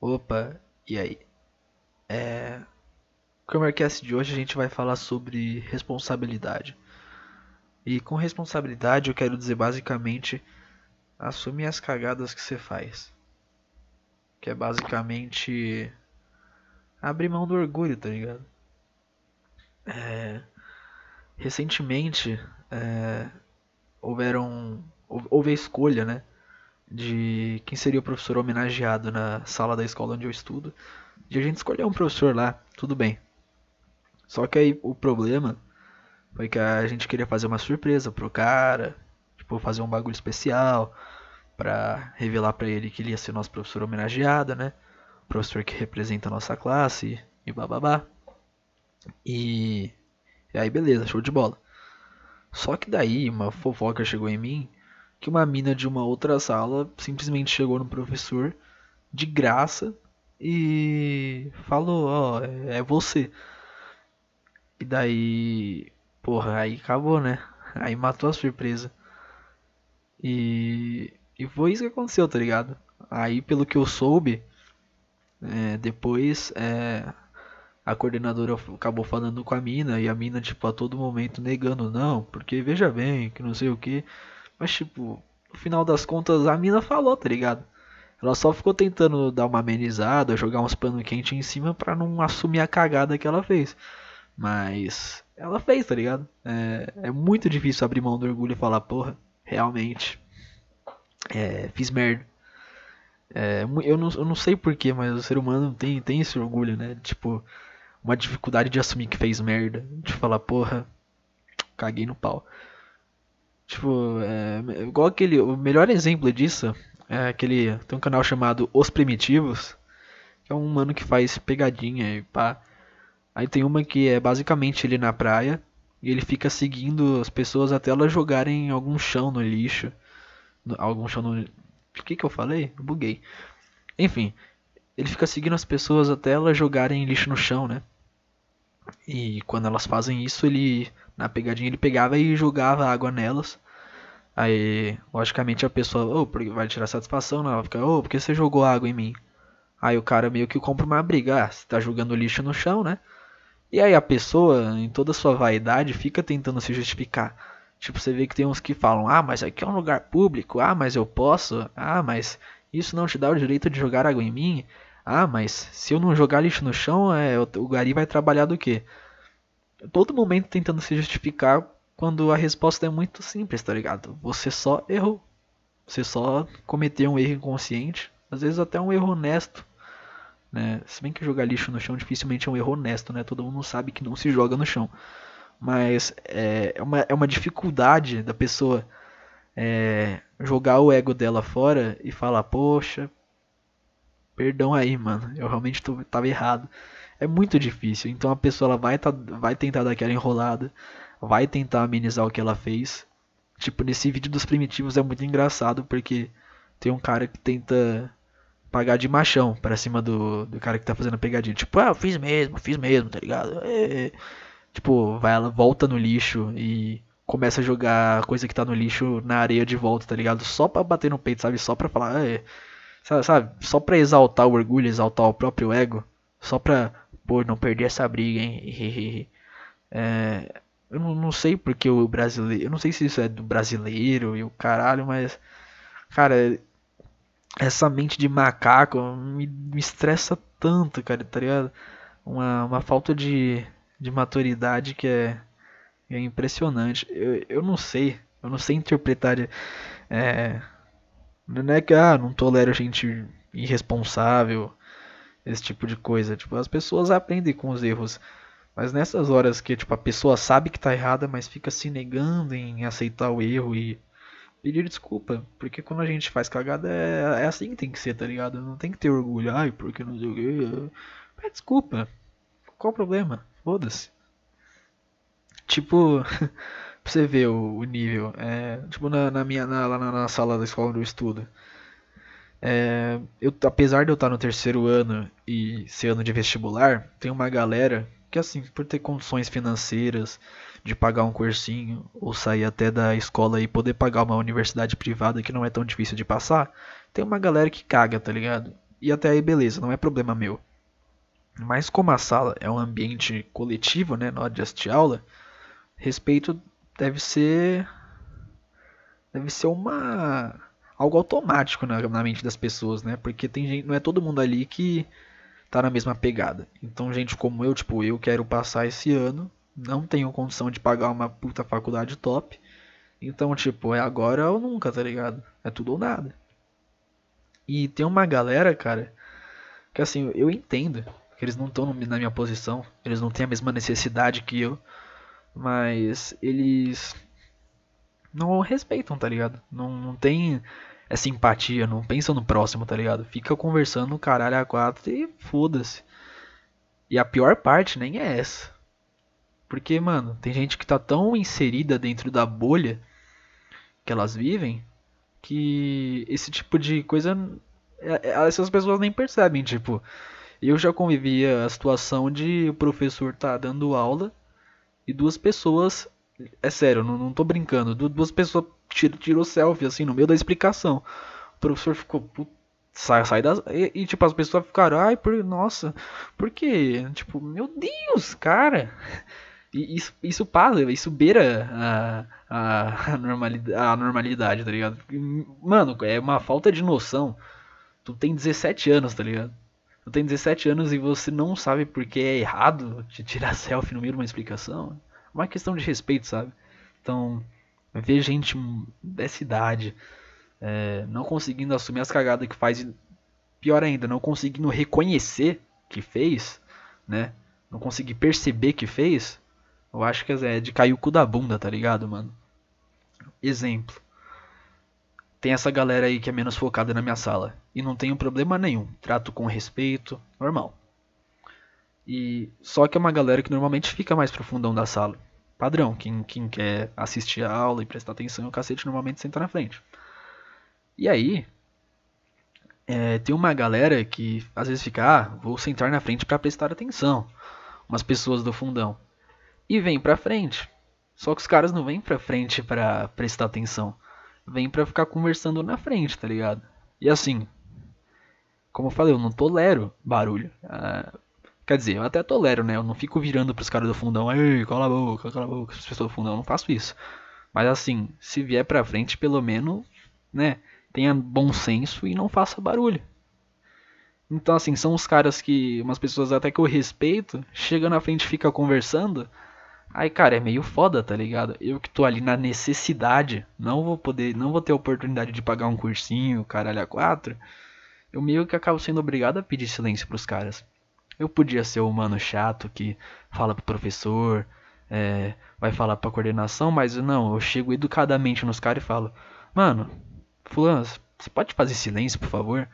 Opa, e aí? No KramerCast de hoje a gente vai falar sobre responsabilidade. E com responsabilidade eu quero dizer basicamente assumir as cagadas que você faz. Que é basicamente abrir mão do orgulho, tá ligado? Recentemente houve a escolha, né, de quem seria o professor homenageado na sala da escola onde eu estudo. E a gente escolheu um professor lá, tudo bem. Só que aí o problema foi que a gente queria fazer uma surpresa pro cara, tipo, fazer um bagulho especial pra revelar pra ele que ele ia ser nosso professor homenageado, né? O professor que representa a nossa classe e bababá. E aí beleza, show de bola. Só que daí uma fofoca chegou em mim que uma mina de uma outra sala simplesmente chegou no professor de graça e falou: ó, é você. E daí, porra, aí acabou, né? Aí matou a surpresa. E foi isso que aconteceu, tá ligado? Aí, pelo que eu soube, depois a coordenadora acabou falando com a mina. E a mina, tipo, a todo momento negando: não, porque veja bem, que não sei o que. Mas, tipo, no final das contas, a mina falou, tá ligado? Ela só ficou tentando dar uma amenizada, jogar uns pano quente em cima pra não assumir a cagada que ela fez. Mas ela fez, tá ligado? É muito difícil abrir mão do orgulho e falar: porra, realmente, fiz merda. Eu não sei porquê, mas o ser humano tem esse orgulho, né? Tipo, uma dificuldade de assumir que fez merda. De falar: porra, caguei no pau. Tipo, igual aquele... O melhor exemplo disso é aquele... Tem um canal chamado Os Primitivos, que é um mano que faz pegadinha e pá. Aí tem uma que é basicamente ele na praia e ele fica seguindo as pessoas até elas jogarem algum chão no lixo. Algum chão no... O que eu falei? Eu buguei. Enfim, ele fica seguindo as pessoas até elas jogarem lixo no chão, né? E quando elas fazem isso, ele... Na pegadinha ele pegava e jogava água nelas. Aí, logicamente, a pessoa: oh, vai tirar satisfação, né? Ela fica: oh, por que você jogou água em mim? Aí o cara meio que compra uma briga: ah, você tá jogando lixo no chão, né? E aí a pessoa, em toda a sua vaidade, fica tentando se justificar. Tipo, você vê que tem uns que falam: ah, mas aqui é um lugar público. Ah, mas eu posso. Ah, mas isso não te dá o direito de jogar água em mim. Ah, mas se eu não jogar lixo no chão, o gari vai trabalhar do quê? Todo momento tentando se justificar, quando a resposta é muito simples, tá ligado? Você só errou. Você só cometeu um erro inconsciente. Às vezes até um erro honesto, né? Se bem que jogar lixo no chão dificilmente é um erro honesto, né? Todo mundo sabe que não se joga no chão. Mas é uma dificuldade da pessoa jogar o ego dela fora e falar: poxa, perdão aí, mano, eu realmente tava errado. É muito difícil. Então a pessoa ela vai tentar dar aquela enrolada, vai tentar amenizar o que ela fez. Tipo, nesse vídeo dos primitivos é muito engraçado porque tem um cara que tenta pagar de machão pra cima do cara que tá fazendo a pegadinha. Tipo: ah, eu fiz mesmo, tá ligado? Tipo, ela volta no lixo e começa a jogar a coisa que tá no lixo na areia de volta, tá ligado? Só pra bater no peito, sabe? Só pra falar, sabe? Só pra exaltar o orgulho, exaltar o próprio ego. Só pra, pô, não perder essa briga, hein? Eu não sei porque o brasileiro... Eu não sei se isso é do brasileiro e o caralho, mas... Cara, essa mente de macaco me estressa tanto, cara, tá ligado? Uma falta de maturidade que é impressionante. Eu não sei interpretar... Não é que, não tolero gente irresponsável... Esse tipo de coisa, tipo, as pessoas aprendem com os erros, mas nessas horas que, tipo, a pessoa sabe que tá errada, mas fica se negando em aceitar o erro e pedir desculpa, porque quando a gente faz cagada é assim que tem que ser, tá ligado? Não tem que ter orgulho, ai, porque não sei o que, mas desculpa, qual o problema? Foda-se. Tipo, pra você ver o nível, tipo, lá na sala da escola onde eu estudo. Apesar de eu estar no terceiro ano e ser ano de vestibular, tem uma galera que, assim, por ter condições financeiras de pagar um cursinho ou sair até da escola e poder pagar uma universidade privada que não é tão difícil de passar, tem uma galera que caga, tá ligado? E até aí beleza, não é problema meu. Mas como a sala é um ambiente coletivo, né, na hora de assistir aula, respeito deve ser algo automático na mente das pessoas, né? Porque tem gente, não é todo mundo ali que tá na mesma pegada. Então gente como eu, tipo, eu quero passar esse ano, não tenho condição de pagar uma puta faculdade top. Então, tipo, é agora ou nunca, tá ligado? É tudo ou nada. E tem uma galera, cara, que assim, eu entendo que eles não estão na minha posição, eles não têm a mesma necessidade que eu, mas eles não respeitam, tá ligado? Não tem essa empatia, não pensam no próximo, tá ligado? Fica conversando caralho a quatro e foda-se. E a pior parte nem é essa. Porque, mano, tem gente que tá tão inserida dentro da bolha que elas vivem, que esse tipo de coisa, essas pessoas nem percebem, tipo, eu já convivia a situação de o professor tá dando aula e duas pessoas, é sério, não tô brincando, duas pessoas tirou selfie, assim, no meio da explicação, o professor ficou, sai das... E tipo, as pessoas ficaram, ai, nossa, por quê? Tipo, meu Deus, cara... Isso passa, isso beira a normalidade, tá ligado? Mano, é uma falta de noção. Tu tem 17 anos, tá ligado? Tu tem 17 anos e você não sabe porque é errado te tirar selfie no meio de uma explicação. É uma questão de respeito, sabe? Então, ver gente dessa idade não conseguindo assumir as cagadas que faz e, pior ainda, não conseguindo reconhecer que fez, né? Não conseguir perceber que fez... Eu acho que é de cair o cu da bunda, tá ligado, mano? Exemplo. Tem essa galera aí que é menos focada na minha sala. E não tenho problema nenhum. Trato com respeito, normal. E só que é uma galera que normalmente fica mais pro fundão da sala. Padrão, quem quer assistir a aula e prestar atenção, o cacete normalmente senta na frente. E aí, tem uma galera que às vezes fica, vou sentar na frente pra prestar atenção. Umas pessoas do fundão. E vem pra frente. Só que os caras não vêm pra frente pra prestar atenção. Vêm pra ficar conversando na frente, tá ligado? E assim, como eu falei, eu não tolero barulho. Quer dizer, eu até tolero, né? Eu não fico virando pros caras do fundão. Ei, cala a boca, as pessoas do fundão. Eu não faço isso. Mas assim, se vier pra frente, pelo menos, né? Tenha bom senso e não faça barulho. Então assim, são os caras que... Umas pessoas até que eu respeito. Chega na frente e fica conversando. Aí, cara, é meio foda, tá ligado? Eu que tô ali na necessidade, não vou ter a oportunidade de pagar um cursinho, caralho, a quatro. Eu meio que acabo sendo obrigado a pedir silêncio pros caras. Eu podia ser o mano chato que fala pro professor, vai falar pra coordenação, mas não, eu chego educadamente nos caras e falo, mano, fulano, você pode fazer silêncio, por favor?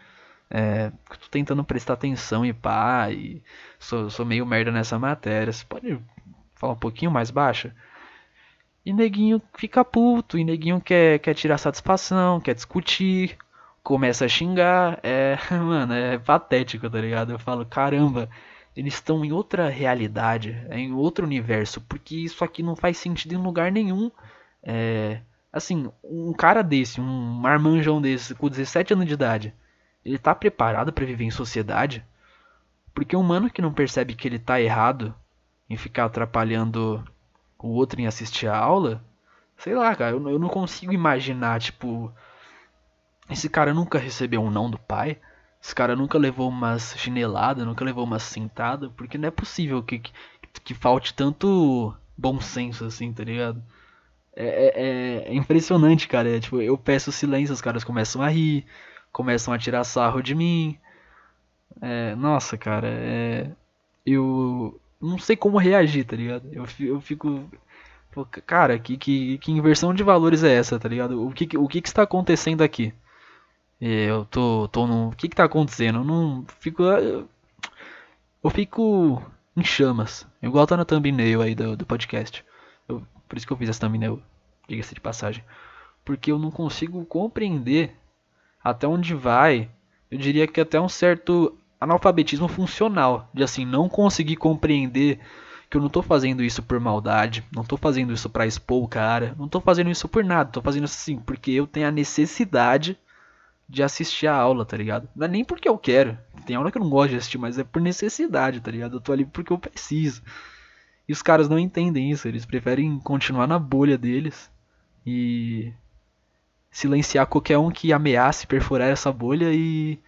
Eu tô tentando prestar atenção e pá, e sou meio merda nessa matéria, você pode... Fala um pouquinho mais baixa. E neguinho fica puto. E neguinho quer tirar satisfação. Quer discutir. Começa a xingar. Mano, é patético, tá ligado? Eu falo, caramba. Eles estão em outra realidade. Em outro universo. Porque isso aqui não faz sentido em lugar nenhum. Assim, um cara desse. Um marmanjão desse. Com 17 anos de idade. Ele tá preparado pra viver em sociedade? Porque um mano que não percebe que ele tá errado... Em ficar atrapalhando o outro em assistir a aula. Sei lá, cara. Eu não consigo imaginar, tipo... Esse cara nunca recebeu um não do pai. Esse cara nunca levou umas chineladas. Nunca levou umas sentadas. Porque não é possível que falte tanto bom senso, assim, tá ligado? É impressionante, cara. Tipo, eu peço silêncio. Os caras começam a rir. Começam a tirar sarro de mim. Nossa, cara. Eu... Não sei como reagir, tá ligado? Eu fico... Cara, que inversão de valores é essa, tá ligado? O que está acontecendo aqui? Eu tô no... O que está acontecendo? Eu não... Fico... Eu fico... Em chamas. Igual tá na thumbnail aí do podcast. Por isso que eu fiz essa thumbnail. Diga-se de passagem. Porque eu não consigo compreender até onde vai. Eu diria que até um certo... Analfabetismo funcional, de assim, não conseguir compreender que eu não tô fazendo isso por maldade, não tô fazendo isso pra expor o cara, não tô fazendo isso por nada, tô fazendo isso assim, porque eu tenho a necessidade de assistir a aula, tá ligado? Não é nem porque eu quero. Tem aula que eu não gosto de assistir, mas é por necessidade, tá ligado? Eu tô ali porque eu preciso. E os caras não entendem isso. Eles preferem continuar na bolha deles e silenciar qualquer um que ameace perfurar essa bolha e,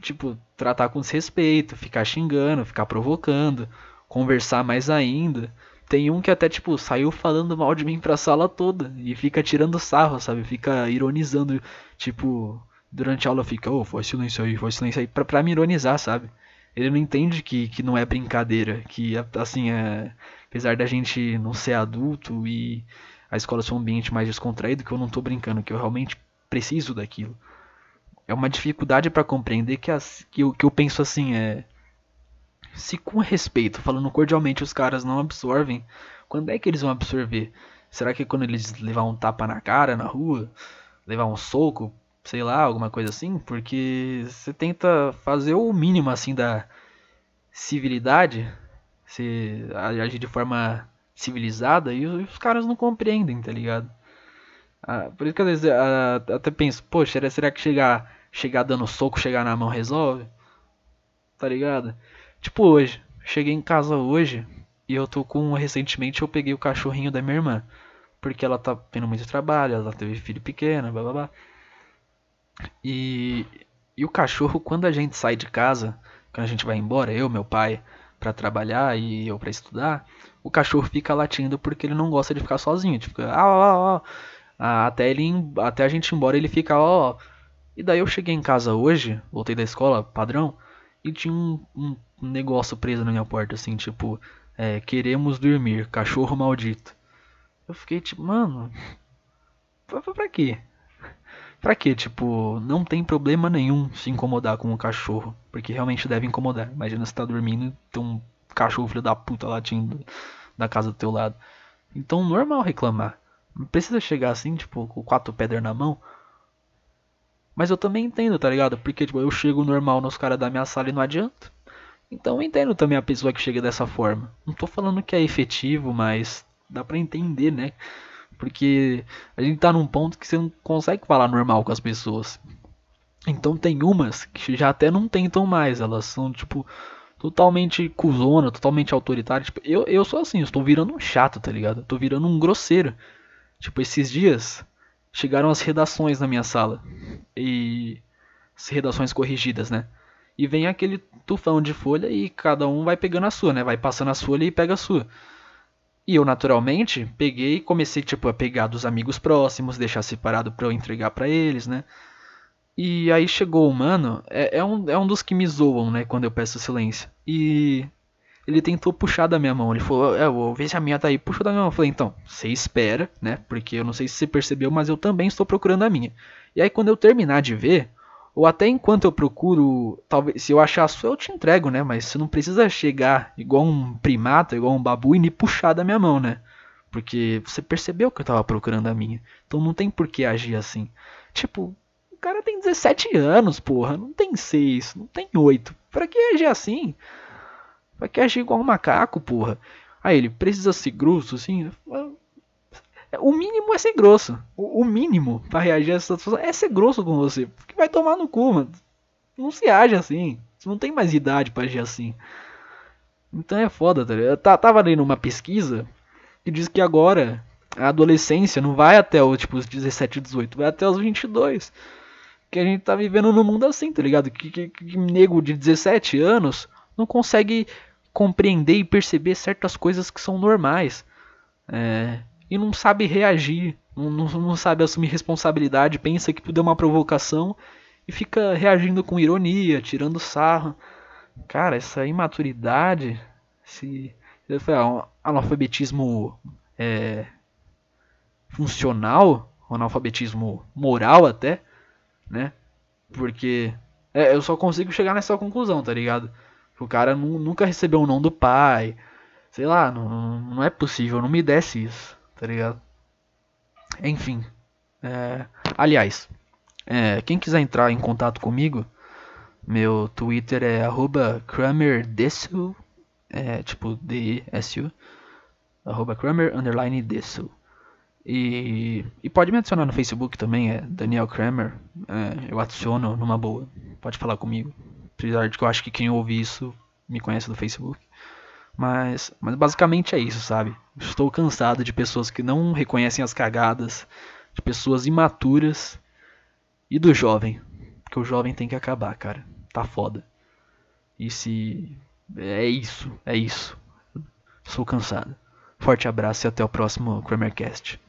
tipo, tratar com desrespeito, ficar xingando, ficar provocando, conversar mais ainda. Tem um que até, tipo, saiu falando mal de mim pra sala toda e fica tirando sarro, sabe? Fica ironizando, tipo, durante a aula fica, ô, faz silêncio aí, pra me ironizar, sabe? Ele não entende que não é brincadeira, que, assim, apesar da gente não ser adulto e a escola ser um ambiente mais descontraído, que eu não tô brincando, que eu realmente preciso daquilo. É uma dificuldade pra compreender que eu penso assim, se com respeito, falando cordialmente, os caras não absorvem, quando é que eles vão absorver? Será que é quando eles levar um tapa na cara, na rua? Levar um soco? Sei lá, alguma coisa assim? Porque você tenta fazer o mínimo, assim, da civilidade. Você agir de forma civilizada e os caras não compreendem, tá ligado? Por isso que às vezes até penso, poxa, será que chegar dando soco, chegar na mão resolve? Tá ligado? Tipo hoje, cheguei em casa hoje e eu tô com, recentemente eu peguei o cachorrinho da minha irmã, porque ela tá tendo muito trabalho, ela teve filho pequeno, blá blá blá. E o cachorro, quando a gente sai de casa, quando a gente vai embora, eu, meu pai, pra trabalhar e eu pra estudar, o cachorro fica latindo porque ele não gosta de ficar sozinho, tipo, até a gente ir embora ele fica, ó. E daí eu cheguei em casa hoje, voltei da escola, padrão, e tinha um negócio preso na minha porta, assim, tipo, queremos dormir, cachorro maldito. Eu fiquei tipo, mano, pra quê? Pra quê? Tipo, não tem problema nenhum se incomodar com um cachorro, porque realmente deve incomodar. Imagina você tá dormindo e tem um cachorro filho da puta latindo da casa do teu lado. Então, normal reclamar. Não precisa chegar assim, tipo, com 4 pedras na mão. Mas eu também entendo, tá ligado? Porque, tipo, eu chego normal nos caras da minha sala e não adianta. Então eu entendo também a pessoa que chega dessa forma. Não tô falando que é efetivo, mas dá pra entender, né? Porque a gente tá num ponto que você não consegue falar normal com as pessoas. Então tem umas que já até não tentam mais. Elas são, tipo, totalmente cuzona, totalmente autoritária. Tipo, eu sou assim, eu estou virando um chato, tá ligado? Eu tô virando um grosseiro. Tipo, esses dias chegaram as redações na minha sala. E as redações corrigidas, né? E vem aquele tufão de folha e cada um vai pegando a sua, né? Vai passando as folhas e pega a sua. E eu, naturalmente, peguei e comecei, tipo, a pegar dos amigos próximos, deixar separado pra eu entregar pra eles, né? E aí chegou o mano, é um dos que me zoam, né? Quando eu peço silêncio. E ele tentou puxar da minha mão. Ele falou, vê se a minha tá aí, puxa da minha mão. Eu falei, então, você espera, né? Porque eu não sei se você percebeu, mas eu também estou procurando a minha. E aí quando eu terminar de ver, ou até enquanto eu procuro, talvez se eu achar a sua eu te entrego, né? Mas você não precisa chegar igual um primata, igual um babu e me puxar da minha mão, né? Porque você percebeu que eu tava procurando a minha. Então não tem por que agir assim. Tipo, o cara tem 17 anos, porra. Não tem 6, não tem 8. Pra que agir assim? Pra que agir igual um macaco, porra? Aí ele precisa ser grosso, assim. O mínimo é ser grosso. O mínimo pra reagir a essa situação é ser grosso com você. Porque vai tomar no cu, mano. Não se age assim. Você não tem mais idade pra agir assim. Então é foda, tá ligado? Eu tava lendo uma pesquisa que diz que agora a adolescência não vai até os, tipo, os 17, 18. Vai até os 22. Que a gente tá vivendo num mundo assim, tá ligado? Que nego de 17 anos não consegue compreender e perceber certas coisas que são normais. E não sabe reagir, não sabe assumir responsabilidade, pensa que tudo é uma provocação e fica reagindo com ironia, tirando sarro. Cara, essa imaturidade, esse analfabetismo funcional, analfabetismo moral até, né? Porque eu só consigo chegar nessa conclusão, tá ligado? O cara nunca recebeu o não do pai, sei lá, não é possível, não me desce isso. Tá ligado? Enfim. Aliás, quem quiser entrar em contato comigo, meu Twitter é @KramerDessu, tipo DSU, @Kramer_Dessu. E pode me adicionar no Facebook também, é Daniel Kramer, eu adiciono numa boa, pode falar comigo, apesar de que eu acho que quem ouve isso me conhece do Facebook, mas basicamente é isso, sabe, estou cansado de pessoas que não reconhecem as cagadas, de pessoas imaturas e do jovem, porque o jovem tem que acabar, cara, tá foda, e se... é isso, estou cansado. Forte abraço e até o próximo KramerCast.